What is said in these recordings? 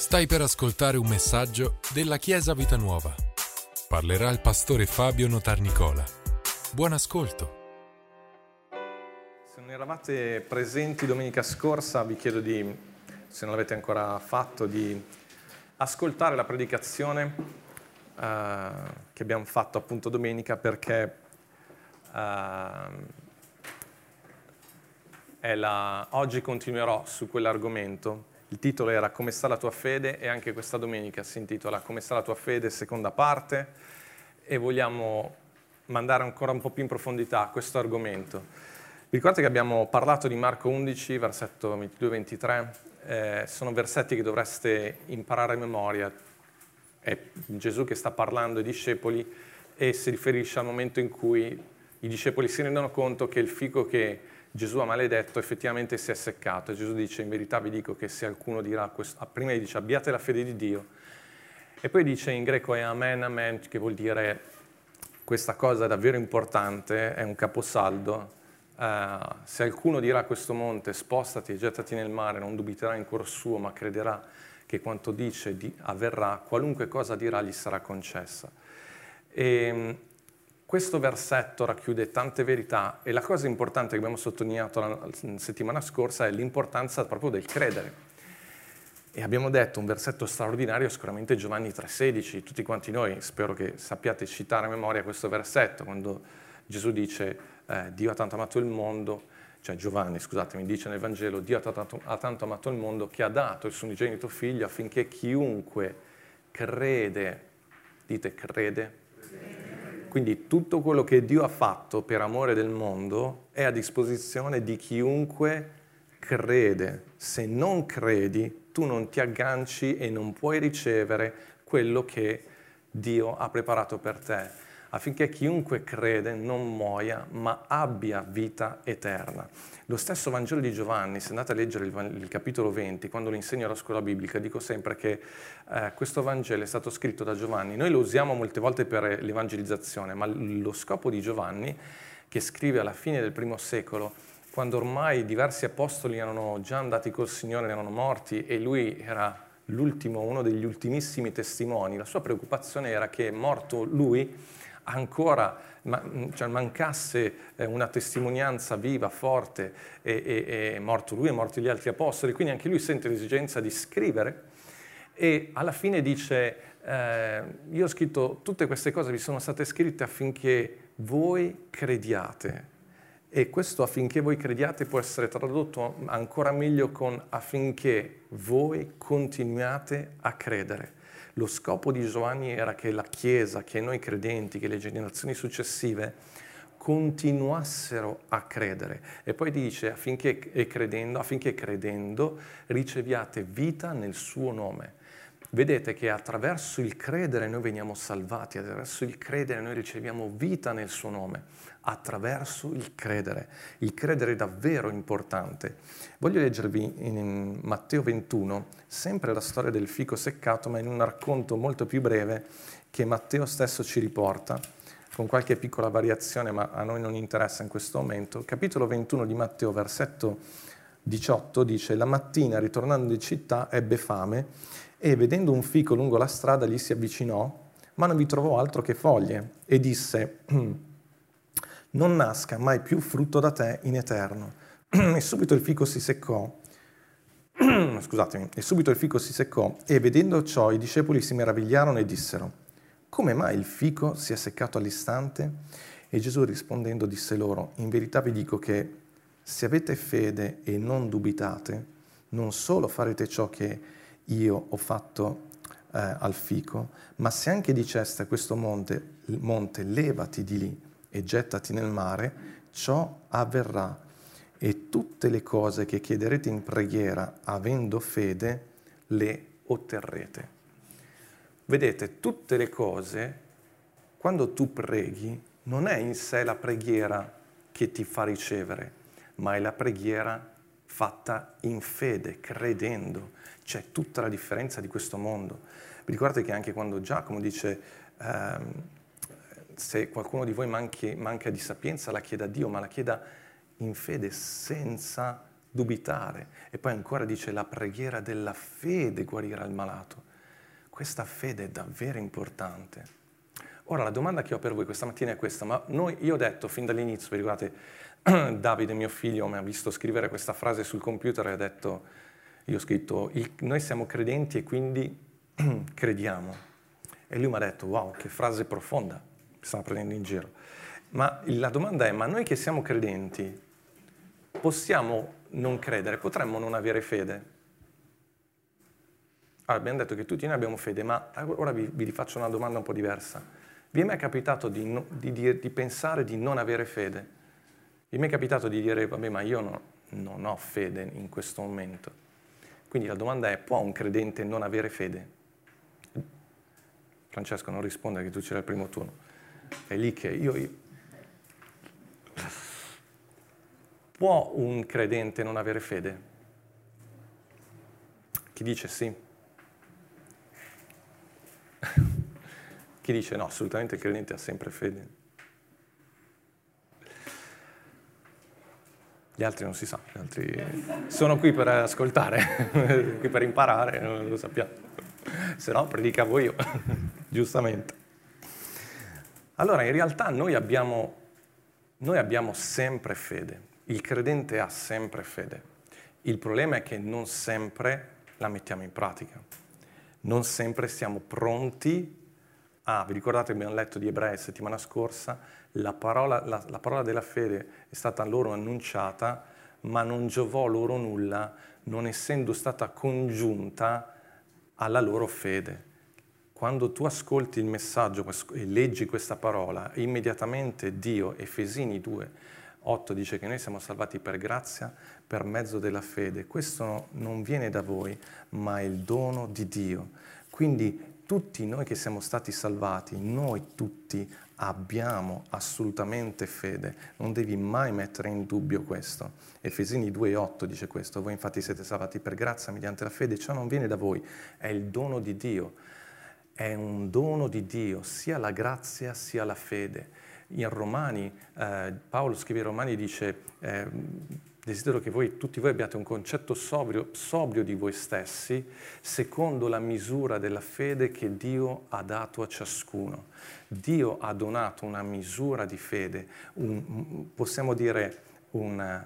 Stai per ascoltare un messaggio della Chiesa Vita Nuova. Parlerà il pastore Fabio Notarnicola. Buon ascolto. Se non eravate presenti domenica scorsa, vi chiedo di, se non l'avete ancora fatto, di ascoltare la predicazione che abbiamo fatto appunto domenica, perché oggi continuerò su quell'argomento. Il titolo era Come sta la tua fede, e anche questa domenica si intitola Come sta la tua fede, seconda parte, e vogliamo mandare ancora un po' più in profondità questo argomento. Vi ricordate che abbiamo parlato di Marco 11, versetto 22-23? Sono versetti che dovreste imparare a memoria. È Gesù che sta parlando ai discepoli e si riferisce al momento in cui i discepoli si rendono conto che il fico che Gesù ha maledetto effettivamente si è seccato, e Gesù dice: in verità vi dico che se qualcuno dirà questo, prima gli dice abbiate la fede di Dio, e poi dice in greco è amen, amen, che vuol dire questa cosa è davvero importante, è un caposaldo, se qualcuno dirà a questo monte spostati e gettati nel mare, non dubiterà in cuor suo ma crederà che quanto dice avverrà, qualunque cosa dirà gli sarà concessa. Questo versetto racchiude tante verità, e la cosa importante che abbiamo sottolineato la settimana scorsa è l'importanza proprio del credere. E abbiamo detto un versetto straordinario, sicuramente Giovanni 3,16, tutti quanti noi spero che sappiate citare a memoria questo versetto, quando Gesù dice Dio ha tanto amato il mondo, cioè Giovanni, scusatemi, dice nel Vangelo Dio ha tanto amato il mondo che ha dato il suo unigenito figlio affinché chiunque crede, dite crede, quindi tutto quello che Dio ha fatto per amore del mondo è a disposizione di chiunque crede. Se non credi, tu non ti agganci e non puoi ricevere quello che Dio ha preparato per te, affinché chiunque crede non muoia, ma abbia vita eterna. Lo stesso Vangelo di Giovanni, se andate a leggere il capitolo 20, quando lo insegno alla scuola biblica, dico sempre che questo Vangelo è stato scritto da Giovanni. Noi lo usiamo molte volte per l'evangelizzazione, ma lo scopo di Giovanni, che scrive alla fine del primo secolo, quando ormai diversi apostoli erano già andati col Signore, erano morti, e lui era l'ultimo, uno degli ultimissimi testimoni, la sua preoccupazione era che morto lui ancora mancasse una testimonianza viva, forte, e morto lui e morti gli altri apostoli, quindi anche lui sente l'esigenza di scrivere, e alla fine dice io ho scritto tutte queste cose, vi sono state scritte affinché voi crediate, e questo affinché voi crediate può essere tradotto ancora meglio con affinché voi continuiate a credere. Lo scopo di Giovanni era che la Chiesa, che noi credenti, che le generazioni successive continuassero a credere. E poi dice affinché credendo riceviate vita nel suo nome. Vedete che attraverso il credere noi veniamo salvati, attraverso il credere noi riceviamo vita nel suo nome, attraverso il credere. Il credere è davvero importante. Voglio leggervi in Matteo 21, sempre la storia del fico seccato, ma in un racconto molto più breve che Matteo stesso ci riporta, con qualche piccola variazione, ma a noi non interessa in questo momento. Capitolo 21 di Matteo, versetto 18, dice: «La mattina, ritornando in città, ebbe fame, e vedendo un fico lungo la strada gli si avvicinò, ma non vi trovò altro che foglie, e disse: non nasca mai più frutto da te in eterno. E subito il fico si seccò, e vedendo ciò i discepoli si meravigliarono e dissero: come mai il fico si è seccato all'istante? E Gesù rispondendo disse loro: in verità vi dico che se avete fede e non dubitate, non solo farete ciò che io ho fatto al fico, ma se anche diceste a questo monte levati di lì e gettati nel mare, ciò avverrà, e tutte le cose che chiederete in preghiera avendo fede le otterrete». Vedete, tutte le cose, quando tu preghi, non è in sé la preghiera che ti fa ricevere, ma è la preghiera fatta in fede, credendo. C'è tutta la differenza di questo mondo. Vi ricordate che anche quando Giacomo dice se qualcuno di voi manca di sapienza, la chieda a Dio, ma la chieda in fede senza dubitare. E poi ancora dice la preghiera della fede guarirà il malato. Questa fede è davvero importante. Ora la domanda che ho per voi questa mattina è questa, ma noi, io ho detto fin dall'inizio, vi ricordate, Davide, mio figlio, mi ha visto scrivere questa frase sul computer e ha detto, io ho scritto, noi siamo credenti e quindi crediamo. E lui mi ha detto, wow, che frase profonda, mi stava prendendo in giro. Ma la domanda è, ma noi che siamo credenti possiamo non credere, potremmo non avere fede? Allora, abbiamo detto che tutti noi abbiamo fede, ma ora vi rifaccio una domanda un po' diversa. Vi è mai capitato di pensare di non avere fede? Vi è mai capitato di dire, vabbè, ma io non ho fede in questo momento? Quindi la domanda è, può un credente non avere fede? Francesco, non risponde, che tu c'era il primo turno. È lì che io... Può un credente non avere fede? Chi dice sì? Chi dice no? Assolutamente il credente ha sempre fede. Gli altri non si sa, gli altri sono qui per ascoltare, qui per imparare, non lo sappiamo. Se no predicavo io, giustamente. Allora, in realtà noi abbiamo sempre fede, il credente ha sempre fede. Il problema è che non sempre la mettiamo in pratica, non sempre siamo pronti. Ah, vi ricordate, abbiamo letto di Ebrei settimana scorsa, la parola della fede è stata loro annunciata, ma non giovò loro nulla, non essendo stata congiunta alla loro fede. Quando tu ascolti il messaggio e leggi questa parola, immediatamente Dio, Efesini 2:8, dice che noi siamo salvati per grazia, per mezzo della fede. Questo non viene da voi, ma è il dono di Dio. Quindi tutti noi che siamo stati salvati, noi tutti abbiamo assolutamente fede, non devi mai mettere in dubbio questo. Efesini 2,8 dice questo, voi infatti siete salvati per grazia mediante la fede, ciò non viene da voi, è il dono di Dio, è un dono di Dio, sia la grazia sia la fede. In Romani, Paolo scrive ai Romani e dice, desidero che tutti voi abbiate un concetto sobrio di voi stessi, secondo la misura della fede che Dio ha dato a ciascuno. Dio ha donato una misura di fede, possiamo dire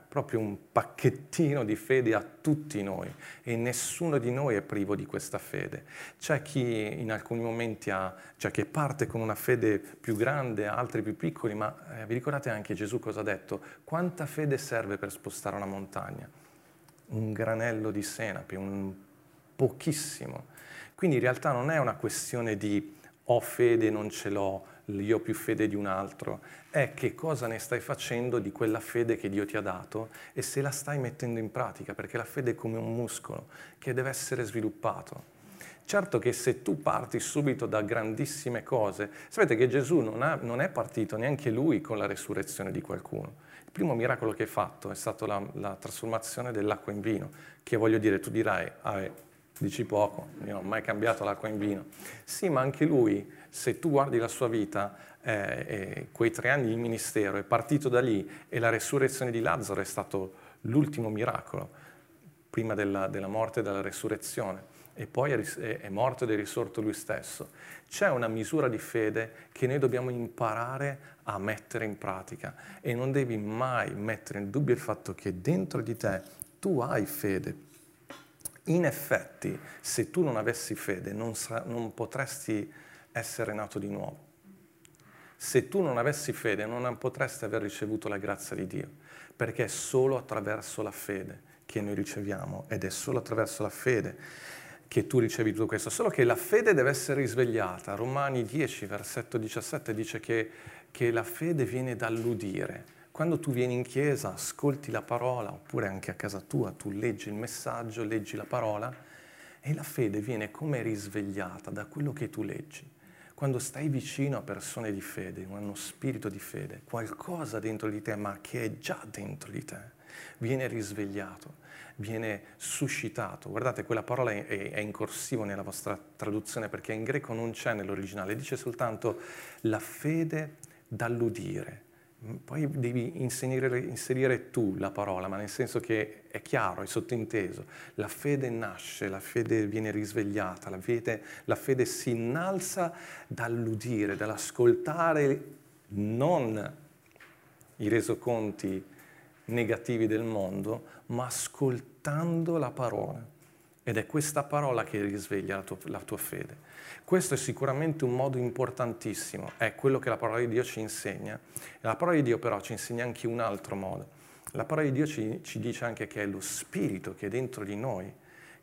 proprio un pacchettino di fede a tutti noi, e nessuno di noi è privo di questa fede. C'è chi in alcuni momenti che parte con una fede più grande, altri più piccoli, ma vi ricordate anche Gesù cosa ha detto? Quanta fede serve per spostare una montagna? Un granello di senape, un pochissimo. Quindi in realtà non è una questione di ho fede, non ce l'ho, io ho più fede di un altro, è che cosa ne stai facendo di quella fede che Dio ti ha dato e se la stai mettendo in pratica, perché la fede è come un muscolo che deve essere sviluppato. Certo che se tu parti subito da grandissime cose, sapete che Gesù non è partito neanche lui con la resurrezione di qualcuno. Il primo miracolo che ha fatto è stato la trasformazione dell'acqua in vino, che voglio dire, tu dirai, dici poco, io non ho mai cambiato l'acqua in vino. Sì, ma anche lui, se tu guardi la sua vita, quei 3 anni di ministero, è partito da lì e la resurrezione di Lazzaro è stato l'ultimo miracolo, prima della morte e della resurrezione. E poi è morto ed è risorto lui stesso. C'è una misura di fede che noi dobbiamo imparare a mettere in pratica e non devi mai mettere in dubbio il fatto che dentro di te tu hai fede. In effetti, se tu non avessi fede, non potresti essere nato di nuovo. Se tu non avessi fede, non potresti aver ricevuto la grazia di Dio, perché è solo attraverso la fede che noi riceviamo ed è solo attraverso la fede che tu ricevi tutto questo. Solo che la fede deve essere risvegliata. Romani 10, versetto 17, dice che la fede viene dall'udire. Quando tu vieni in chiesa, ascolti la parola, oppure anche a casa tua, tu leggi il messaggio, leggi la parola, e la fede viene come risvegliata da quello che tu leggi. Quando stai vicino a persone di fede, uno spirito di fede, qualcosa dentro di te, ma che è già dentro di te, viene risvegliato, viene suscitato. Guardate, quella parola è in corsivo nella vostra traduzione, perché in greco non c'è nell'originale, dice soltanto la fede dall'udire. poi devi inserire tu la parola, ma nel senso che è chiaro, è sottinteso. La fede nasce, la fede viene risvegliata, la fede si innalza dall'udire, dall'ascoltare non i resoconti negativi del mondo, ma ascoltando la parola. Ed è questa parola che risveglia la tua fede. Questo è sicuramente un modo importantissimo, è quello che la parola di Dio ci insegna. La parola di Dio però ci insegna anche un altro modo. La parola di Dio ci dice anche che è lo Spirito che è dentro di noi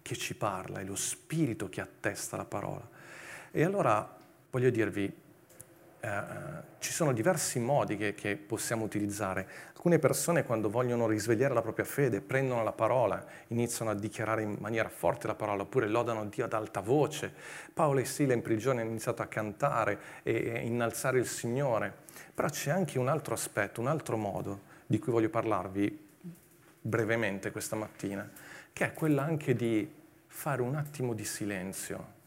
che ci parla, è lo Spirito che attesta la parola. E allora, voglio dirvi, ci sono diversi modi che possiamo utilizzare. Alcune persone, quando vogliono risvegliare la propria fede, prendono la parola, iniziano a dichiarare in maniera forte la parola, oppure lodano Dio ad alta voce. Paolo e Sila in prigione hanno iniziato a cantare e innalzare il Signore. Però c'è anche un altro aspetto, un altro modo di cui voglio parlarvi brevemente questa mattina, che è quella anche di fare un attimo di silenzio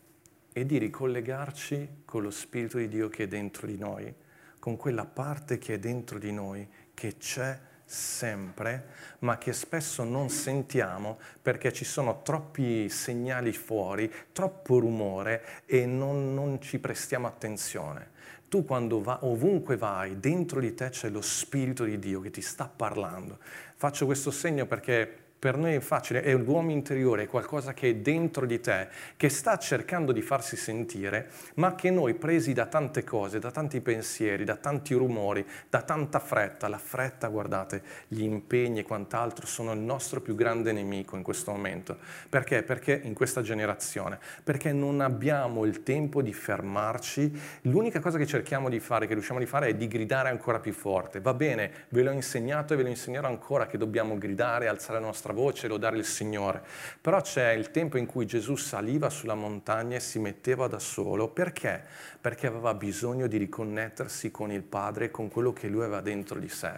e di ricollegarci con lo Spirito di Dio che è dentro di noi, con quella parte che è dentro di noi, che c'è sempre, ma che spesso non sentiamo perché ci sono troppi segnali fuori, troppo rumore e non ci prestiamo attenzione. Tu quando ovunque vai, dentro di te c'è lo Spirito di Dio che ti sta parlando. Faccio questo segno perché per noi è facile, è l'uomo interiore, è qualcosa che è dentro di te, che sta cercando di farsi sentire, ma che noi, presi da tante cose, da tanti pensieri, da tanti rumori, da tanta fretta, la fretta, guardate, gli impegni e quant'altro sono il nostro più grande nemico in questo momento. Perché? Perché in questa generazione? Perché non abbiamo il tempo di fermarci. L'unica cosa che cerchiamo di fare, che riusciamo di fare, è di gridare ancora più forte. Va bene, ve l'ho insegnato e ve lo insegnerò ancora che dobbiamo gridare, alzare la nostra voce, lodare il Signore. Però c'è il tempo in cui Gesù saliva sulla montagna e si metteva da solo. Perché? Perché aveva bisogno di riconnettersi con il Padre e con quello che lui aveva dentro di sé.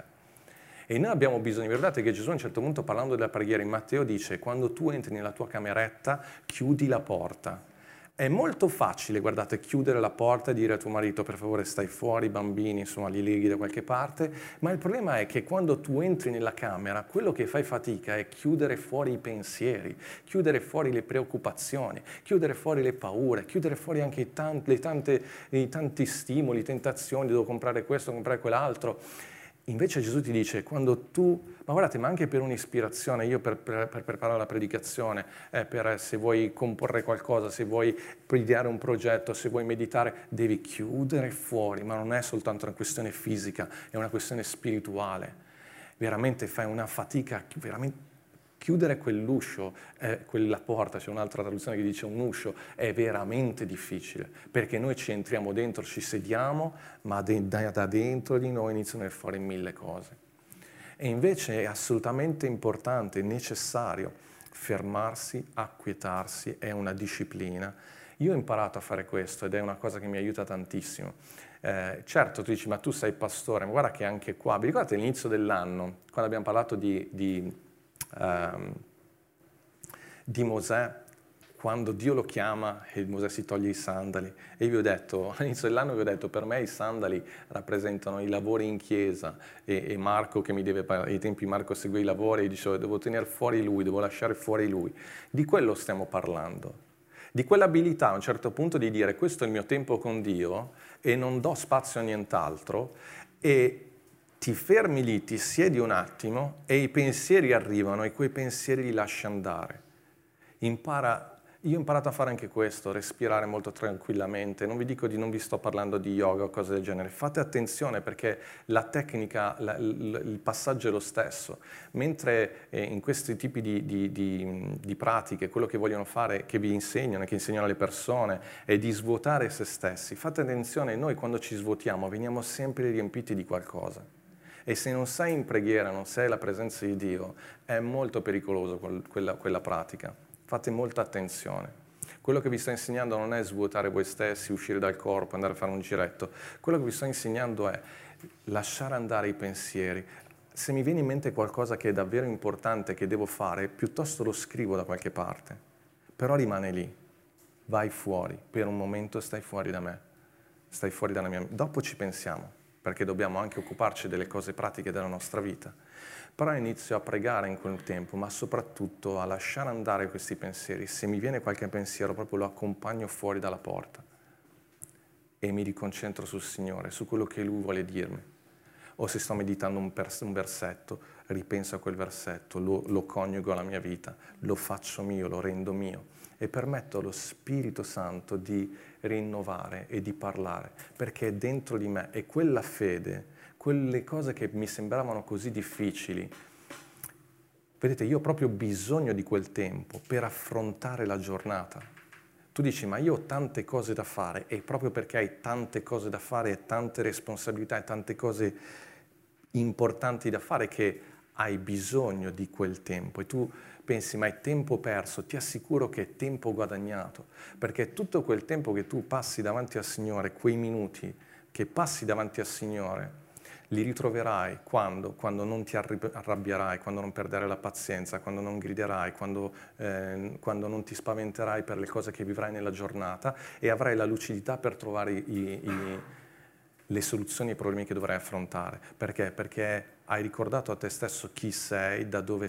E noi abbiamo bisogno, guardate che Gesù a un certo punto, parlando della preghiera in Matteo, dice: quando tu entri nella tua cameretta, chiudi la porta. È molto facile, guardate, chiudere la porta e dire a tuo marito: per favore stai fuori, bambini, insomma, li leghi da qualche parte, ma il problema è che quando tu entri nella camera, quello che fai fatica è chiudere fuori i pensieri, chiudere fuori le preoccupazioni, chiudere fuori le paure, chiudere fuori anche i tanti stimoli, tentazioni, devo comprare questo, comprare quell'altro. Invece Gesù ti dice, quando tu, ma guardate, ma anche per un'ispirazione, io per preparare la predicazione, per se vuoi comporre qualcosa, se vuoi ideare un progetto, se vuoi meditare, devi chiudere fuori, ma non è soltanto una questione fisica, è una questione spirituale. Veramente fai una fatica, veramente chiudere quell'uscio, quella porta, c'è un'altra traduzione che dice un uscio, è veramente difficile, perché noi ci entriamo dentro, ci sediamo, ma da dentro di noi iniziano a fare mille cose. E invece è assolutamente importante, necessario, fermarsi, acquietarsi, è una disciplina. Io ho imparato a fare questo ed è una cosa che mi aiuta tantissimo. Certo, tu dici, ma tu sei pastore, ma guarda che anche qua, vi ricordate all'inizio dell'anno, quando abbiamo parlato di Mosè, quando Dio lo chiama e Mosè si toglie i sandali, e vi ho detto all'inizio dell'anno, vi ho detto, per me i sandali rappresentano i lavori in chiesa e Marco che mi deve parlare, ai tempi Marco segue i lavori e diceva devo tenere fuori lui, devo lasciare fuori lui. Di quello stiamo parlando, di quell'abilità a un certo punto di dire questo è il mio tempo con Dio e non do spazio a nient'altro, e ti fermi lì, ti siedi un attimo e i pensieri arrivano e quei pensieri li lasci andare. Io ho imparato a fare anche questo, respirare molto tranquillamente. Non vi dico non vi sto parlando di yoga o cose del genere. Fate attenzione perché la tecnica, il passaggio è lo stesso. Mentre in questi tipi di pratiche, quello che vogliono fare, che vi insegnano, che insegnano alle persone, è di svuotare se stessi. Fate attenzione, noi quando ci svuotiamo veniamo sempre riempiti di qualcosa. E se non sei in preghiera, non sei la presenza di Dio, è molto pericoloso quella pratica. Fate molta attenzione. Quello che vi sto insegnando non è svuotare voi stessi, uscire dal corpo, andare a fare un giretto. Quello che vi sto insegnando è lasciare andare i pensieri. Se mi viene in mente qualcosa che è davvero importante, che devo fare, piuttosto lo scrivo da qualche parte. Però rimane lì. Vai fuori. Per un momento stai fuori da me. Stai fuori dalla mia... Dopo ci pensiamo. perché dobbiamo anche occuparci delle cose pratiche della nostra vita. Però inizio a pregare in quel tempo, ma soprattutto a lasciare andare questi pensieri. Se mi viene qualche pensiero, proprio lo accompagno fuori dalla porta e mi riconcentro sul Signore, su quello che Lui vuole dirmi. O se sto meditando un versetto, ripenso a quel versetto, lo coniugo alla mia vita, lo faccio mio, lo rendo mio e permetto allo Spirito Santo di rinnovare e di parlare, perché è dentro di me e quella fede, quelle cose che mi sembravano così difficili, vedete, io ho proprio bisogno di quel tempo per affrontare la giornata. Tu dici, ma io ho tante cose da fare, e proprio perché hai tante cose da fare e tante responsabilità e tante cose importanti da fare che hai bisogno di quel tempo. E tu pensi, ma è tempo perso? Ti assicuro che è tempo guadagnato, perché tutto quel tempo che tu passi davanti al Signore, quei minuti che passi davanti al Signore, li ritroverai quando? Quando non ti arrabbierai, quando non perderai la pazienza, quando non griderai, quando non ti spaventerai per le cose che vivrai nella giornata e avrai la lucidità per trovare le soluzioni ai problemi che dovrai affrontare. Perché? Perché hai ricordato a te stesso chi sei, da dove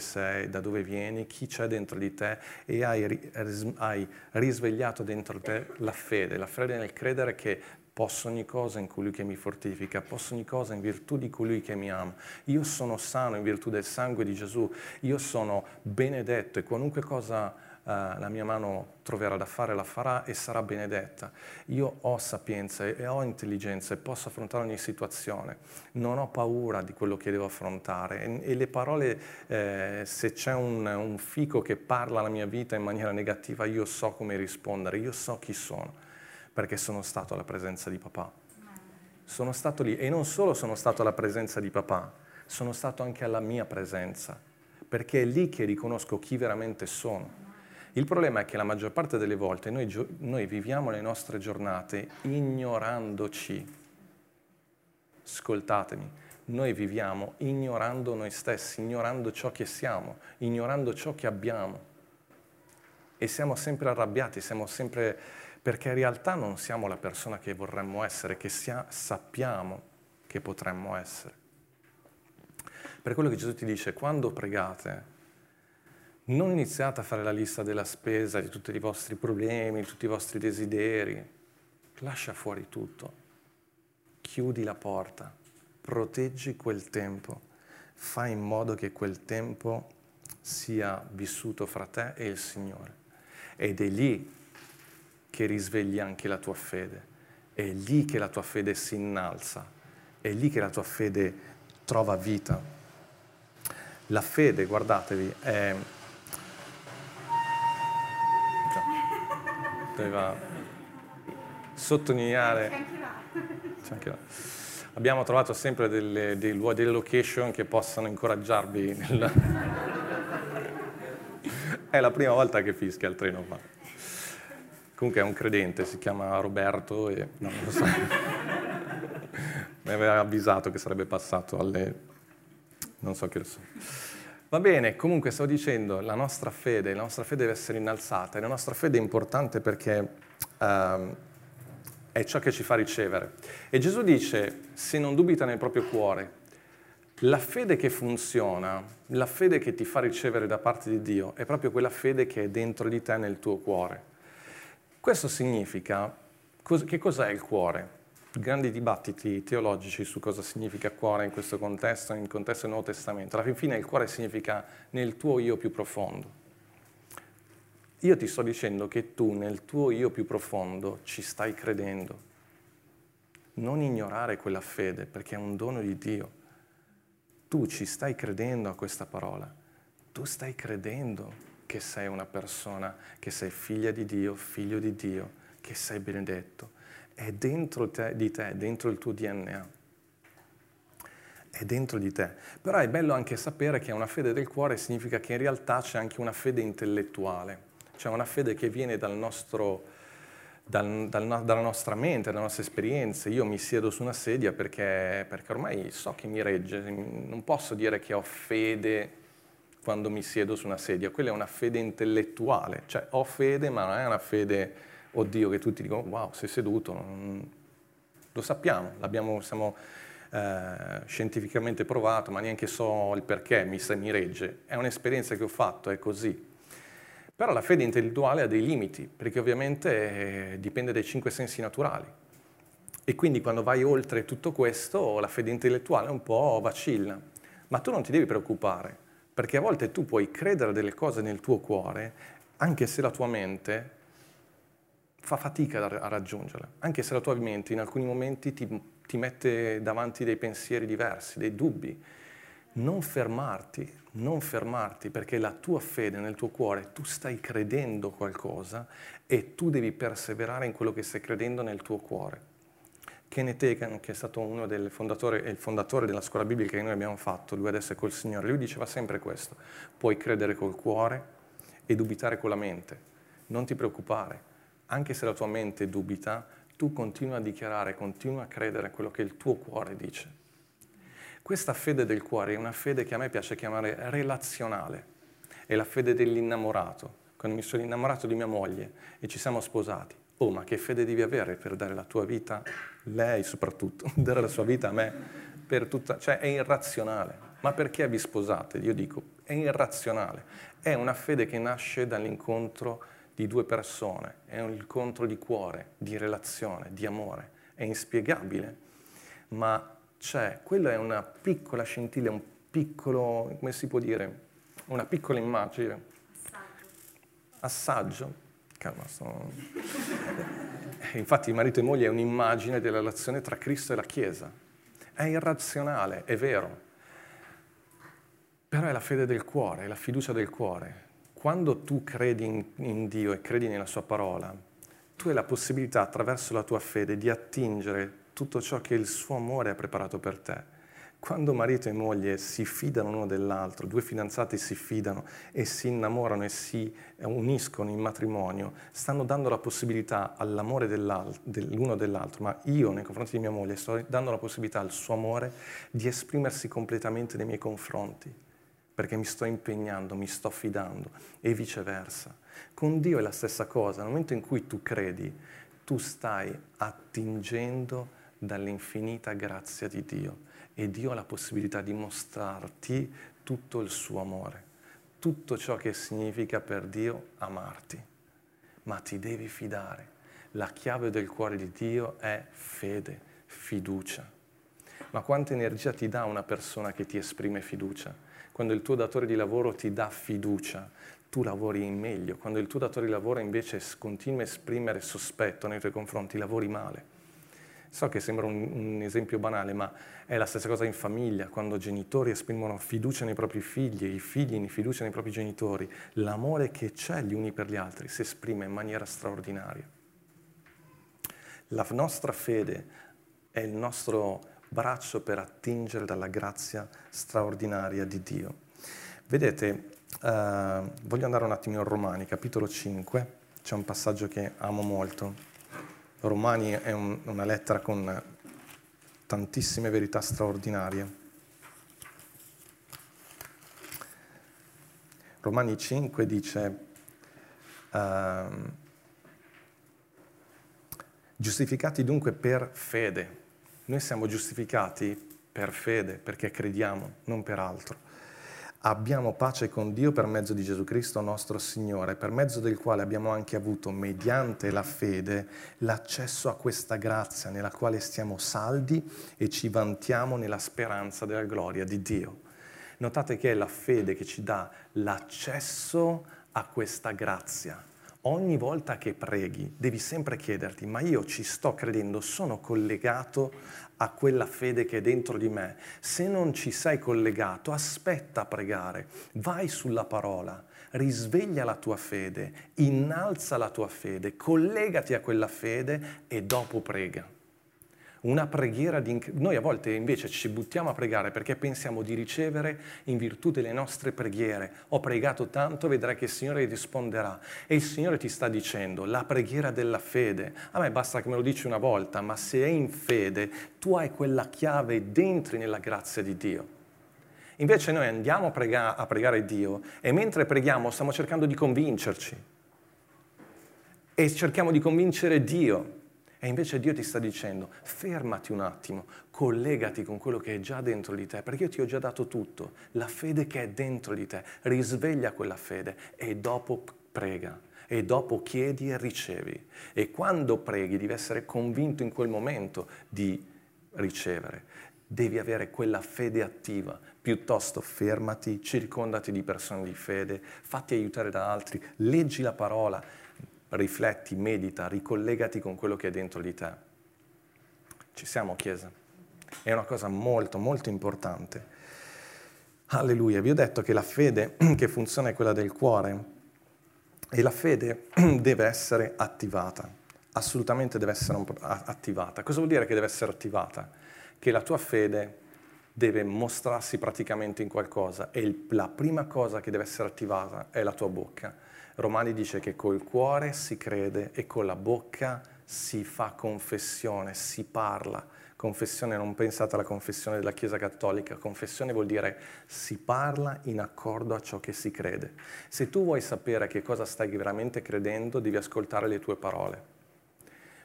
vieni, chi c'è dentro di te e hai risvegliato dentro te la fede nel credere che posso ogni cosa in colui che mi fortifica, posso ogni cosa in virtù di colui che mi ama. Io sono sano in virtù del sangue di Gesù, io sono benedetto e qualunque cosa la mia mano troverà da fare, la farà e sarà benedetta. Io ho sapienza e ho intelligenza e posso affrontare ogni situazione. Non ho paura di quello che devo affrontare. E le parole, se c'è un fico che parla alla mia vita in maniera negativa, io so come rispondere, io so chi sono. Perché sono stato alla presenza di papà. Sono stato lì e non solo sono stato alla presenza di papà, sono stato anche alla mia presenza, perché è lì che riconosco chi veramente sono. Il problema è che la maggior parte delle volte noi viviamo le nostre giornate ignorandoci. Ascoltatemi, noi viviamo ignorando noi stessi, ignorando ciò che siamo, ignorando ciò che abbiamo. E siamo sempre arrabbiati, siamo sempre... Perché in realtà non siamo la persona che vorremmo essere, che sappiamo che potremmo essere. Per quello che Gesù ti dice, quando pregate, non iniziate a fare la lista della spesa, di tutti i vostri problemi, di tutti i vostri desideri. Lascia fuori tutto. Chiudi la porta. Proteggi quel tempo. Fai in modo che quel tempo sia vissuto fra te e il Signore. Ed è lì che risvegli anche la tua fede, è lì che la tua fede si innalza, è lì che la tua fede trova vita. La fede, guardatevi, è... Doveva sottolineare... C'è anche là. Abbiamo trovato sempre delle location che possano incoraggiarvi nel... È la prima volta che fischia il treno qua. Comunque è un credente, si chiama Roberto e non lo so. Mi aveva avvisato che sarebbe passato alle... non so che lo so. Va bene, comunque stavo dicendo, la nostra fede deve essere innalzata. E la nostra fede è importante perché è ciò che ci fa ricevere. E Gesù dice, se non dubita nel proprio cuore, la fede che funziona, la fede che ti fa ricevere da parte di Dio, è proprio quella fede che è dentro di te nel tuo cuore. Questo significa, che cos'è il cuore? Grandi dibattiti teologici su cosa significa cuore in questo contesto, nel contesto del Nuovo Testamento. Alla fine il cuore significa nel tuo io più profondo. Io ti sto dicendo che tu nel tuo io più profondo ci stai credendo. Non ignorare quella fede, perché è un dono di Dio. Tu ci stai credendo a questa parola. Tu stai credendo che sei una persona, che sei figlia di Dio, figlio di Dio, che sei benedetto. È dentro di te, è dentro il tuo DNA. È dentro di te. Però è bello anche sapere che una fede del cuore significa che in realtà c'è anche una fede intellettuale, cioè una fede che viene dalla nostra mente, dalle nostre esperienze. Io mi siedo su una sedia perché ormai so che mi regge, non posso dire che ho fede quando mi siedo su una sedia, quella è una fede intellettuale, cioè ho fede ma non è una fede, oddio, che tutti dicono wow, sei seduto, lo sappiamo, scientificamente provato, ma neanche so il perché, mi semiregge. È un'esperienza che ho fatto, è così. Però la fede intellettuale ha dei limiti, perché ovviamente dipende dai 5 sensi naturali. E quindi quando vai oltre tutto questo, la fede intellettuale un po' vacilla. Ma tu non ti devi preoccupare, perché a volte tu puoi credere delle cose nel tuo cuore, anche se la tua mente fa fatica a raggiungerle, anche se la tua mente in alcuni momenti ti mette davanti dei pensieri diversi, dei dubbi. Non fermarti, perché la tua fede nel tuo cuore, tu stai credendo qualcosa e tu devi perseverare in quello che stai credendo nel tuo cuore. Kenneth Hagin, che è stato uno del il fondatore della scuola biblica che noi abbiamo fatto, lui adesso è col Signore, lui diceva sempre questo: puoi credere col cuore e dubitare con la mente, non ti preoccupare, anche se la tua mente dubita, tu continua a dichiarare, continua a credere quello che il tuo cuore dice. Questa fede del cuore è una fede che a me piace chiamare relazionale, è la fede dell'innamorato. Quando mi sono innamorato di mia moglie e ci siamo sposati, oh, ma che fede devi avere per dare la tua vita, lei soprattutto, dare la sua vita a me, per tutta, cioè è irrazionale. Ma perché vi sposate? Io dico, è irrazionale. È una fede che nasce dall'incontro di due persone, è un incontro di cuore, di relazione, di amore. È inspiegabile, ma cioè, quella è una piccola scintilla, un piccolo, come si può dire, una piccola immagine. Assaggio. Calma, infatti marito e moglie è un'immagine della relazione tra Cristo e la Chiesa. È irrazionale, è vero, però è la fede del cuore, è la fiducia del cuore. Quando tu credi in Dio e credi nella sua parola, tu hai la possibilità, attraverso la tua fede, di attingere tutto ciò che il suo amore ha preparato per te. Quando marito e moglie si fidano l'uno dell'altro, due fidanzati si fidano e si innamorano e si uniscono in matrimonio, stanno dando la possibilità all'amore dell'uno dell'altro, ma io nei confronti di mia moglie sto dando la possibilità al suo amore di esprimersi completamente nei miei confronti, perché mi sto impegnando, mi sto fidando, e viceversa. Con Dio è la stessa cosa, nel momento in cui tu credi, tu stai attingendo dall'infinita grazia di Dio, e Dio ha la possibilità di mostrarti tutto il suo amore, tutto ciò che significa per Dio amarti, ma ti devi fidare. La chiave del cuore di Dio è fede, fiducia. Ma quanta energia ti dà una persona che ti esprime fiducia? Quando il tuo datore di lavoro ti dà fiducia, tu lavori meglio. Quando il tuo datore di lavoro invece continua a esprimere sospetto nei tuoi confronti, lavori male. So che sembra un esempio banale, ma è la stessa cosa in famiglia. Quando genitori esprimono fiducia nei propri figli e i figli in fiducia nei propri genitori, l'amore che c'è gli uni per gli altri si esprime in maniera straordinaria. La nostra fede è il nostro braccio per attingere dalla grazia straordinaria di Dio. Vedete, voglio andare un attimo in Romani, capitolo 5, c'è un passaggio che amo molto. Romani è una lettera con tantissime verità straordinarie. Romani 5 dice: giustificati dunque per fede. Noi siamo giustificati per fede, perché crediamo, non per altro. Abbiamo pace con Dio per mezzo di Gesù Cristo nostro Signore, per mezzo del quale abbiamo anche avuto, mediante la fede, l'accesso a questa grazia nella quale stiamo saldi e ci vantiamo nella speranza della gloria di Dio. Notate che è la fede che ci dà l'accesso a questa grazia. Ogni volta che preghi devi sempre chiederti: ma io ci sto credendo, sono collegato a quella fede che è dentro di me? Se non ci sei collegato, aspetta a pregare, vai sulla parola, risveglia la tua fede, innalza la tua fede, collegati a quella fede e dopo prega. Una preghiera di... Noi a volte invece ci buttiamo a pregare perché pensiamo di ricevere in virtù delle nostre preghiere. Ho pregato tanto, vedrai che il Signore risponderà. E il Signore ti sta dicendo la preghiera della fede. A me basta che me lo dici una volta, ma se è in fede, tu hai quella chiave ed entri nella grazia di Dio. Invece noi andiamo a pregare Dio e mentre preghiamo stiamo cercando di convincerci. E cerchiamo di convincere Dio. E invece Dio ti sta dicendo, fermati un attimo, collegati con quello che è già dentro di te, perché io ti ho già dato tutto, la fede che è dentro di te, risveglia quella fede e dopo prega, e dopo chiedi e ricevi. E quando preghi devi essere convinto in quel momento di ricevere. Devi avere quella fede attiva, piuttosto fermati, circondati di persone di fede, fatti aiutare da altri, leggi la parola, rifletti, medita, ricollegati con quello che è dentro di te. Ci siamo, Chiesa? È una cosa molto, molto importante. Alleluia, vi ho detto che la fede che funziona è quella del cuore e la fede deve essere attivata, assolutamente deve essere attivata. Cosa vuol dire che deve essere attivata? Che la tua fede deve mostrarsi praticamente in qualcosa e la prima cosa che deve essere attivata è la tua bocca. Romani dice che col cuore si crede e con la bocca si fa confessione, si parla. Confessione, non pensate alla confessione della Chiesa Cattolica, confessione vuol dire si parla in accordo a ciò che si crede. Se tu vuoi sapere che cosa stai veramente credendo, devi ascoltare le tue parole.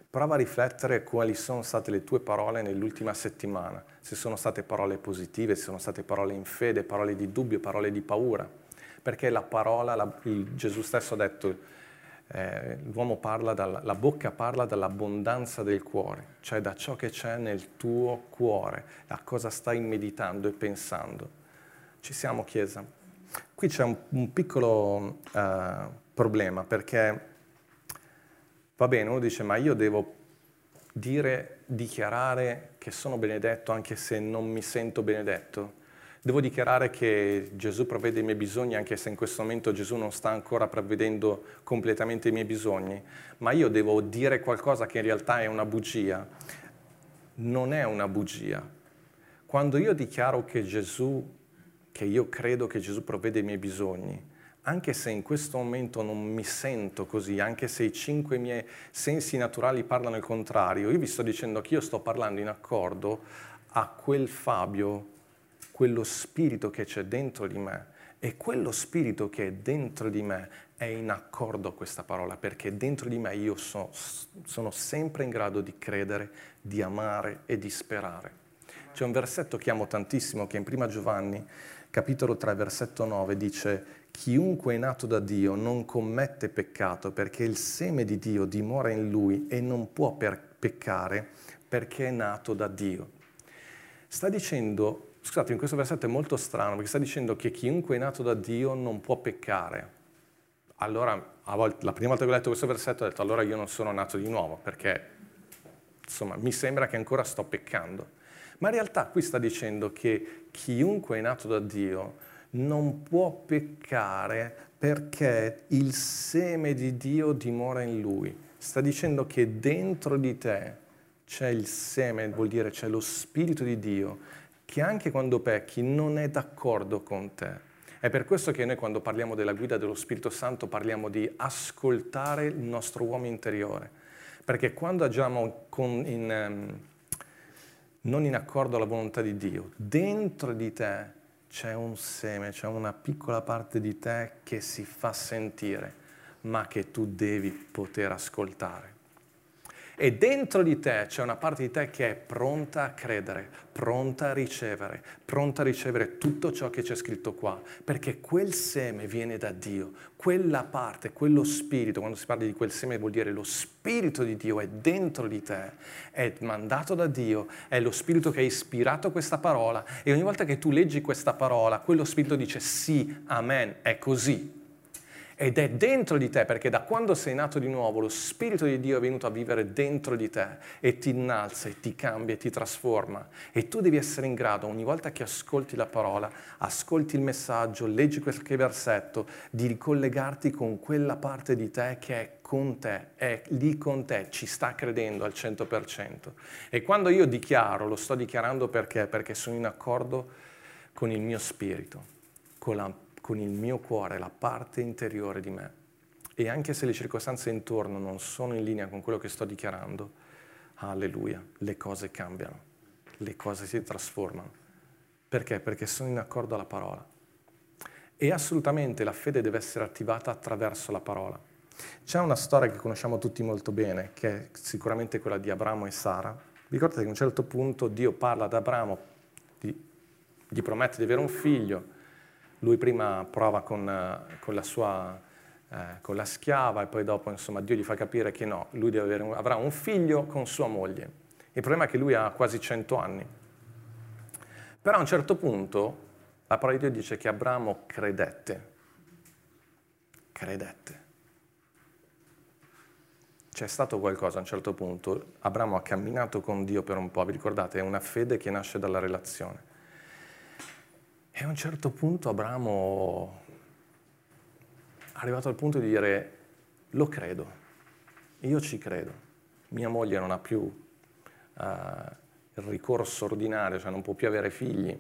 Prova a riflettere quali sono state le tue parole nell'ultima settimana, se sono state parole positive, se sono state parole in fede, parole di dubbio, parole di paura. Perché la parola, Gesù stesso ha detto, l'uomo parla, la bocca parla dall'abbondanza del cuore, cioè da ciò che c'è nel tuo cuore, a cosa stai meditando e pensando. Ci siamo, Chiesa? Qui c'è un piccolo problema, perché... Va bene, uno dice, ma io devo dichiarare che sono benedetto anche se non mi sento benedetto? Devo dichiarare che Gesù provvede i miei bisogni anche se in questo momento Gesù non sta ancora provvedendo completamente i miei bisogni? Ma io devo dire qualcosa che in realtà è una bugia? Non è una bugia. Quando io dichiaro che io credo che Gesù provvede i miei bisogni, anche se in questo momento non mi sento così, anche se i 5 miei sensi naturali parlano il contrario, io vi sto dicendo che io sto parlando in accordo a quel Fabio, quello spirito che c'è dentro di me. E quello spirito che è dentro di me è in accordo a questa parola, perché dentro di me io sono sempre in grado di credere, di amare e di sperare. C'è un versetto che amo tantissimo, che in 1 Giovanni, capitolo 3, versetto 9, dice «Chiunque è nato da Dio non commette peccato, perché il seme di Dio dimora in lui e non può peccare perché è nato da Dio». Sta dicendo, scusate, in questo versetto è molto strano, perché sta dicendo che chiunque è nato da Dio non può peccare. Allora, la prima volta che ho letto questo versetto ho detto «Allora io non sono nato di nuovo, perché insomma mi sembra che ancora sto peccando». Ma in realtà qui sta dicendo che chiunque è nato da Dio non può peccare perché il seme di Dio dimora in lui. Sta dicendo che dentro di te c'è il seme, vuol dire c'è lo Spirito di Dio, che anche quando pecchi non è d'accordo con te. È per questo che noi quando parliamo della guida dello Spirito Santo parliamo di ascoltare il nostro uomo interiore. Perché quando agiamo non in accordo alla volontà di Dio, dentro di te c'è un seme, c'è una piccola parte di te che si fa sentire, ma che tu devi poter ascoltare. E dentro di te c'è una parte di te che è pronta a credere, pronta a ricevere tutto ciò che c'è scritto qua, perché quel seme viene da Dio, quella parte, quello spirito, quando si parla di quel seme vuol dire lo spirito di Dio è dentro di te, è mandato da Dio, è lo spirito che ha ispirato questa parola e ogni volta che tu leggi questa parola, quello spirito dice sì, amen, è così. Ed è dentro di te, perché da quando sei nato di nuovo lo Spirito di Dio è venuto a vivere dentro di te e ti innalza, e ti cambia, e ti trasforma. E tu devi essere in grado, ogni volta che ascolti la parola, ascolti il messaggio, leggi qualche versetto, di ricollegarti con quella parte di te che è con te, è lì con te, ci sta credendo al 100%. E quando io dichiaro, lo sto dichiarando perché? Perché sono in accordo con il mio spirito, con il mio cuore, la parte interiore di me. E anche se le circostanze intorno non sono in linea con quello che sto dichiarando, alleluia, le cose cambiano, le cose si trasformano. Perché? Perché sono in accordo alla parola. E assolutamente la fede deve essere attivata attraverso la parola. C'è una storia che conosciamo tutti molto bene, che è sicuramente quella di Abramo e Sara. Ricordate che a un certo punto Dio parla ad Abramo, gli promette di avere un figlio. Lui prima prova con la schiava e poi dopo, insomma, Dio gli fa capire che no, lui deve avere avrà un figlio con sua moglie. Il problema è che lui ha quasi 100 anni. Però a un certo punto la parola di Dio dice che Abramo credette. Credette. C'è stato qualcosa a un certo punto. Abramo ha camminato con Dio per un po', vi ricordate? È una fede che nasce dalla relazione. E a un certo punto Abramo è arrivato al punto di dire: lo credo, io ci credo. Mia moglie non ha più il ricorso ordinario, cioè non può più avere figli.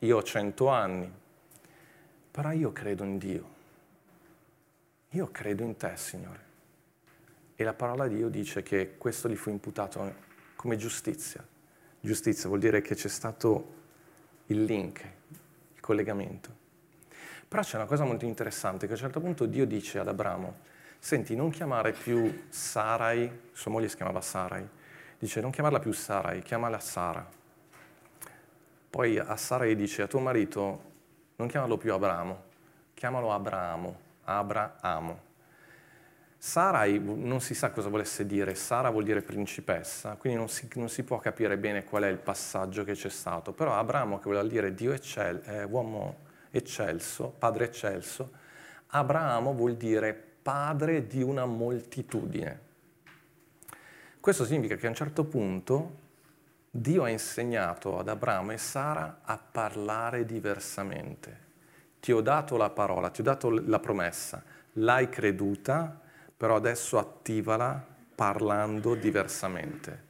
Io ho 100 anni, però io credo in Dio. Io credo in te, Signore. E la parola di Dio dice che questo gli fu imputato come giustizia. Giustizia vuol dire che c'è stato il link, il collegamento. Però c'è una cosa molto interessante, che a un certo punto Dio dice ad Abramo: senti, non chiamare più Sarai, sua moglie si chiamava Sarai, dice non chiamarla più Sarai, chiamala Sara. Poi a Sarai dice: a tuo marito non chiamarlo più Abramo, chiamalo Abramo, Abramo. Sarai non si sa cosa volesse dire, Sara vuol dire principessa, quindi non si può capire bene qual è il passaggio che c'è stato, però Abramo, che vuol dire Dio uomo eccelso, padre eccelso, Abramo vuol dire padre di una moltitudine. Questo significa che a un certo punto Dio ha insegnato ad Abramo e Sara a parlare diversamente. Ti ho dato la parola, ti ho dato la promessa, l'hai creduta, però adesso attivala parlando diversamente.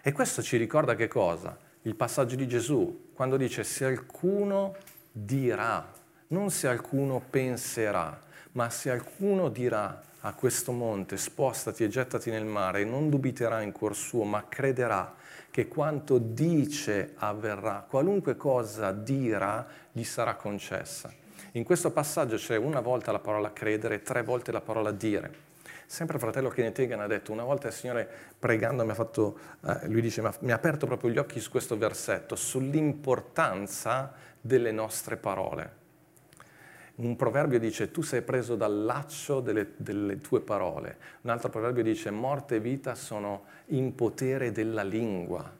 E questo ci ricorda che cosa? Il passaggio di Gesù, quando dice: se alcuno dirà, non se alcuno penserà, ma se alcuno dirà a questo monte, spostati e gettati nel mare, e non dubiterà in cuor suo, ma crederà che quanto dice avverrà, qualunque cosa dirà gli sarà concessa. In questo passaggio c'è una volta la parola credere e 3 volte la parola dire. Sempre il fratello Kenneth Hagin ha detto, una volta il Signore pregando mi ha fatto, lui dice, mi ha aperto proprio gli occhi su questo versetto, sull'importanza delle nostre parole. Un proverbio dice: tu sei preso dal laccio delle tue parole. Un altro proverbio dice: morte e vita sono in potere della lingua.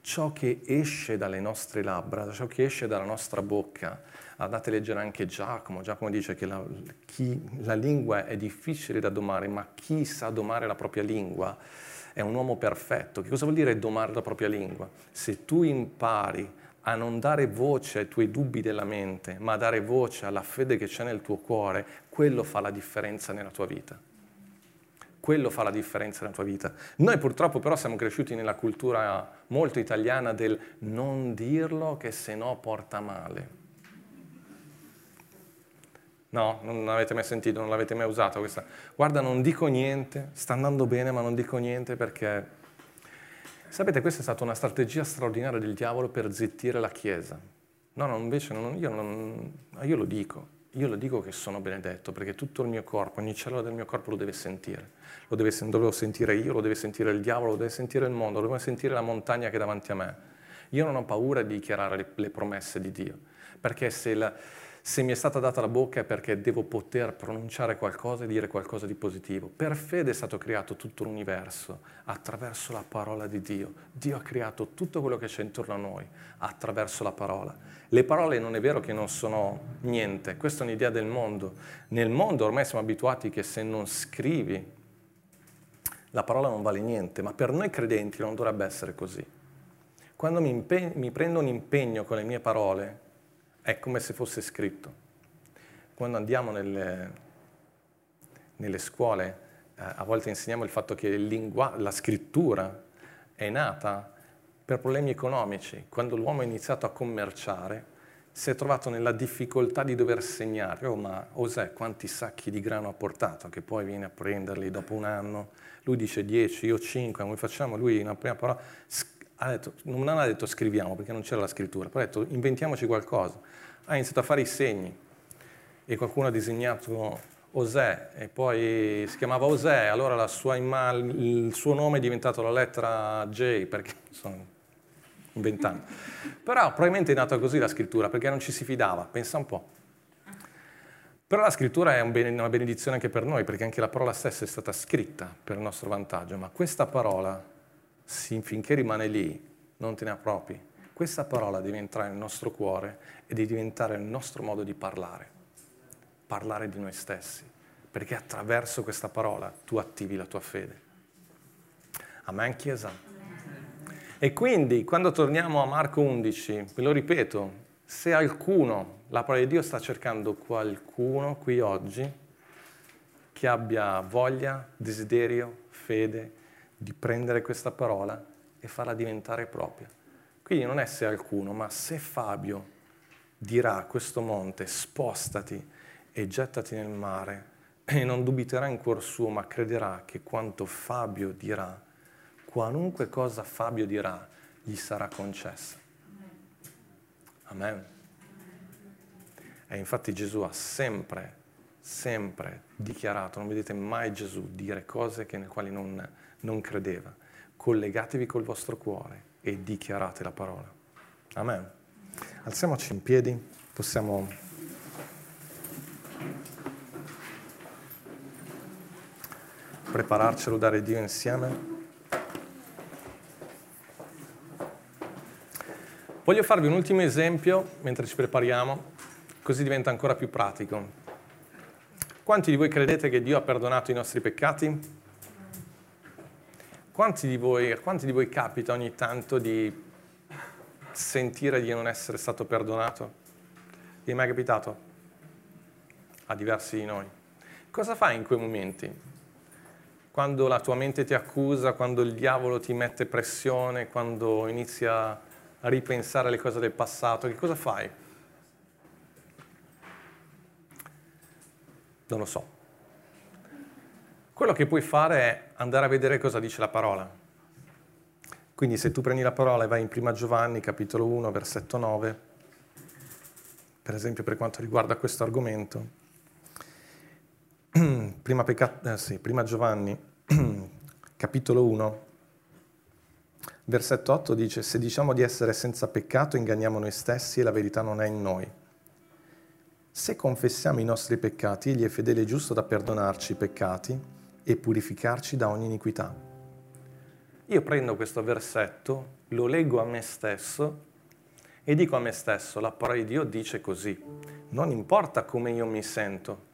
Ciò che esce dalle nostre labbra, ciò che esce dalla nostra bocca. Andate a leggere anche Giacomo. Giacomo dice che la lingua è difficile da domare, ma chi sa domare la propria lingua è un uomo perfetto. Che cosa vuol dire domare la propria lingua? Se tu impari a non dare voce ai tuoi dubbi della mente, ma a dare voce alla fede che c'è nel tuo cuore, quello fa la differenza nella tua vita. Quello fa la differenza nella tua vita. Noi purtroppo però siamo cresciuti nella cultura molto italiana del non dirlo che se no porta male. No, non l'avete mai sentito, non l'avete mai usato questa. Guarda, non dico niente, sta andando bene, ma non dico niente perché... Sapete, questa è stata una strategia straordinaria del diavolo per zittire la Chiesa. No, no, invece io lo dico. Io lo dico che sono benedetto, perché tutto il mio corpo, ogni cellula del mio corpo lo deve sentire. Lo devo sentire io, lo deve sentire il diavolo, lo deve sentire il mondo, lo deve sentire la montagna che è davanti a me. Io non ho paura di dichiarare le promesse di Dio, perché se mi è stata data la bocca è perché devo poter pronunciare qualcosa e dire qualcosa di positivo. Per fede è stato creato tutto l'universo attraverso la parola di Dio. Dio ha creato tutto quello che c'è intorno a noi attraverso la parola. Le parole non è vero che non sono niente, questa è un'idea del mondo. Nel mondo ormai siamo abituati che se non scrivi la parola non vale niente, ma per noi credenti non dovrebbe essere così. Quando mi prendo un impegno con le mie parole, è come se fosse scritto. Quando andiamo nelle scuole, a volte insegniamo il fatto che la scrittura è nata per problemi economici. Quando l'uomo ha iniziato a commerciare, si è trovato nella difficoltà di dover segnare. Oh, ma Osè quanti sacchi di grano ha portato? Che poi viene a prenderli dopo un anno. Lui dice 10, io 5, come facciamo? Lui una prima parola... non ha detto scriviamo, perché non c'era la scrittura, però ha detto inventiamoci qualcosa. Ha iniziato a fare i segni e qualcuno ha disegnato Osè, e poi si chiamava Osè, allora la sua il suo nome è diventato la lettera J, perché sono inventando. Però probabilmente è nata così la scrittura, perché non ci si fidava, pensa un po'. Però la scrittura è una benedizione anche per noi, perché anche la parola stessa è stata scritta per il nostro vantaggio, ma questa parola, finché rimane lì, non te ne appropri. Questa parola deve entrare nel nostro cuore e deve diventare il nostro modo di parlare di noi stessi, perché attraverso questa parola tu attivi la tua fede. Amen, Chiesa? E quindi, quando torniamo a Marco 11, ve lo ripeto, se alcuno, la parola di Dio sta cercando qualcuno qui oggi che abbia voglia, desiderio, fede di prendere questa parola e farla diventare propria. Quindi non è se alcuno, ma se Fabio dirà a questo monte, spostati, e gettati nel mare, e non dubiterà in cuor suo, ma crederà che quanto Fabio dirà, qualunque cosa Fabio dirà, gli sarà concessa. Amen. E infatti Gesù ha sempre, sempre dichiarato, non vedete mai Gesù dire cose nelle quali non credeva. Collegatevi col vostro cuore e dichiarate la parola. Amen. Alziamoci in piedi, possiamo... prepararci a lodare Dio insieme. Voglio farvi un ultimo esempio mentre ci prepariamo, così diventa ancora più pratico. Quanti di voi credete che Dio ha perdonato i nostri peccati? Quanti di voi capita ogni tanto di sentire di non essere stato perdonato? Vi è mai capitato? A diversi di noi. Cosa fai in quei momenti? Quando la tua mente ti accusa, quando il diavolo ti mette pressione, quando inizia a ripensare alle cose del passato, che cosa fai? Non lo so. Quello che puoi fare è andare a vedere cosa dice la parola. Quindi se tu prendi la parola e vai in 1 Giovanni, capitolo 1, versetto 9, per esempio per quanto riguarda questo argomento, Prima Giovanni, capitolo 1, versetto 8 dice: se diciamo di essere senza peccato inganniamo noi stessi e la verità non è in noi. Se confessiamo i nostri peccati, egli è fedele e giusto da perdonarci i peccati e purificarci da ogni iniquità. Io prendo questo versetto, lo leggo a me stesso e dico a me stesso: la parola di Dio dice così. Non importa come io mi sento,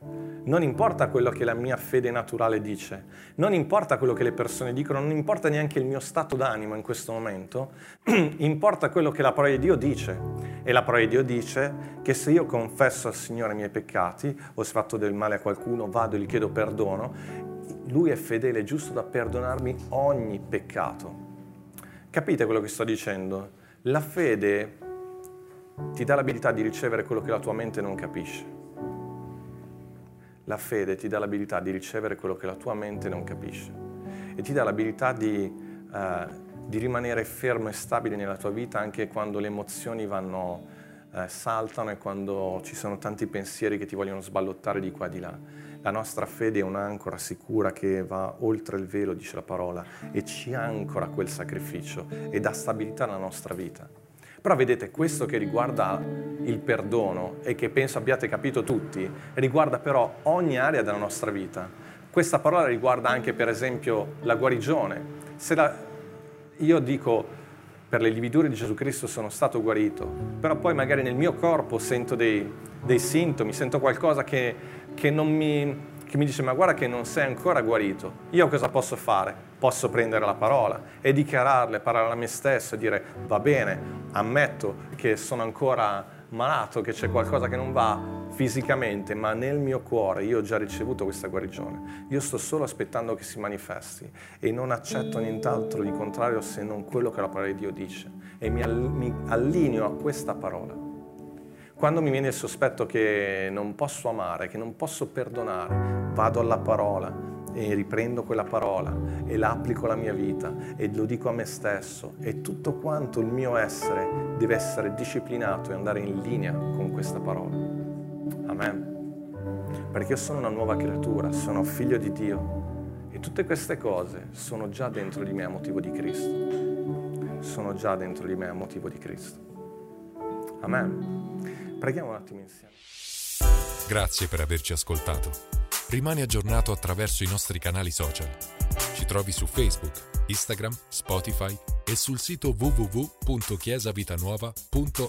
non importa quello che la mia fede naturale dice, non importa quello che le persone dicono, non importa neanche il mio stato d'animo in questo momento, importa quello che la parola di Dio dice. E la parola di Dio dice che se io confesso al Signore i miei peccati, o se ho fatto del male a qualcuno, vado e gli chiedo perdono, Lui è fedele e giusto da perdonarmi ogni peccato. Capite quello che sto dicendo? La fede ti dà l'abilità di ricevere quello che la tua mente non capisce. La fede ti dà l'abilità di ricevere quello che la tua mente non capisce e ti dà l'abilità di rimanere fermo e stabile nella tua vita anche quando le emozioni saltano e quando ci sono tanti pensieri che ti vogliono sballottare di qua e di là. La nostra fede è un'ancora sicura che va oltre il velo, dice la parola, e ci ancora quel sacrificio e dà stabilità alla nostra vita. Però vedete, questo che riguarda il perdono e che penso abbiate capito tutti, riguarda però ogni area della nostra vita. Questa parola riguarda anche, per esempio, la guarigione. Io dico, per le lividure di Gesù Cristo sono stato guarito, però poi magari nel mio corpo sento dei sintomi, sento qualcosa che mi dice ma guarda che non sei ancora guarito. Io cosa posso fare? Posso prendere la parola e dichiararle, parlare a me stesso e dire va bene, ammetto che sono ancora malato, che c'è qualcosa che non va fisicamente, ma nel mio cuore io ho già ricevuto questa guarigione. Io sto solo aspettando che si manifesti e non accetto nient'altro di contrario se non quello che la parola di Dio dice e mi allineo a questa parola. Quando mi viene il sospetto che non posso amare, che non posso perdonare, vado alla parola e riprendo quella parola e la applico alla mia vita e lo dico a me stesso e tutto quanto il mio essere deve essere disciplinato e andare in linea con questa parola. Amen. perché io sono una nuova creatura, sono figlio di Dio e tutte queste cose sono già dentro di me a motivo di Cristo. Sono già dentro di me a motivo di Cristo. Amen. Preghiamo un attimo insieme. Grazie per averci ascoltato. Rimani aggiornato attraverso i nostri canali social. Ci trovi su Facebook, Instagram, Spotify e sul sito www.chiesavitanuova.org.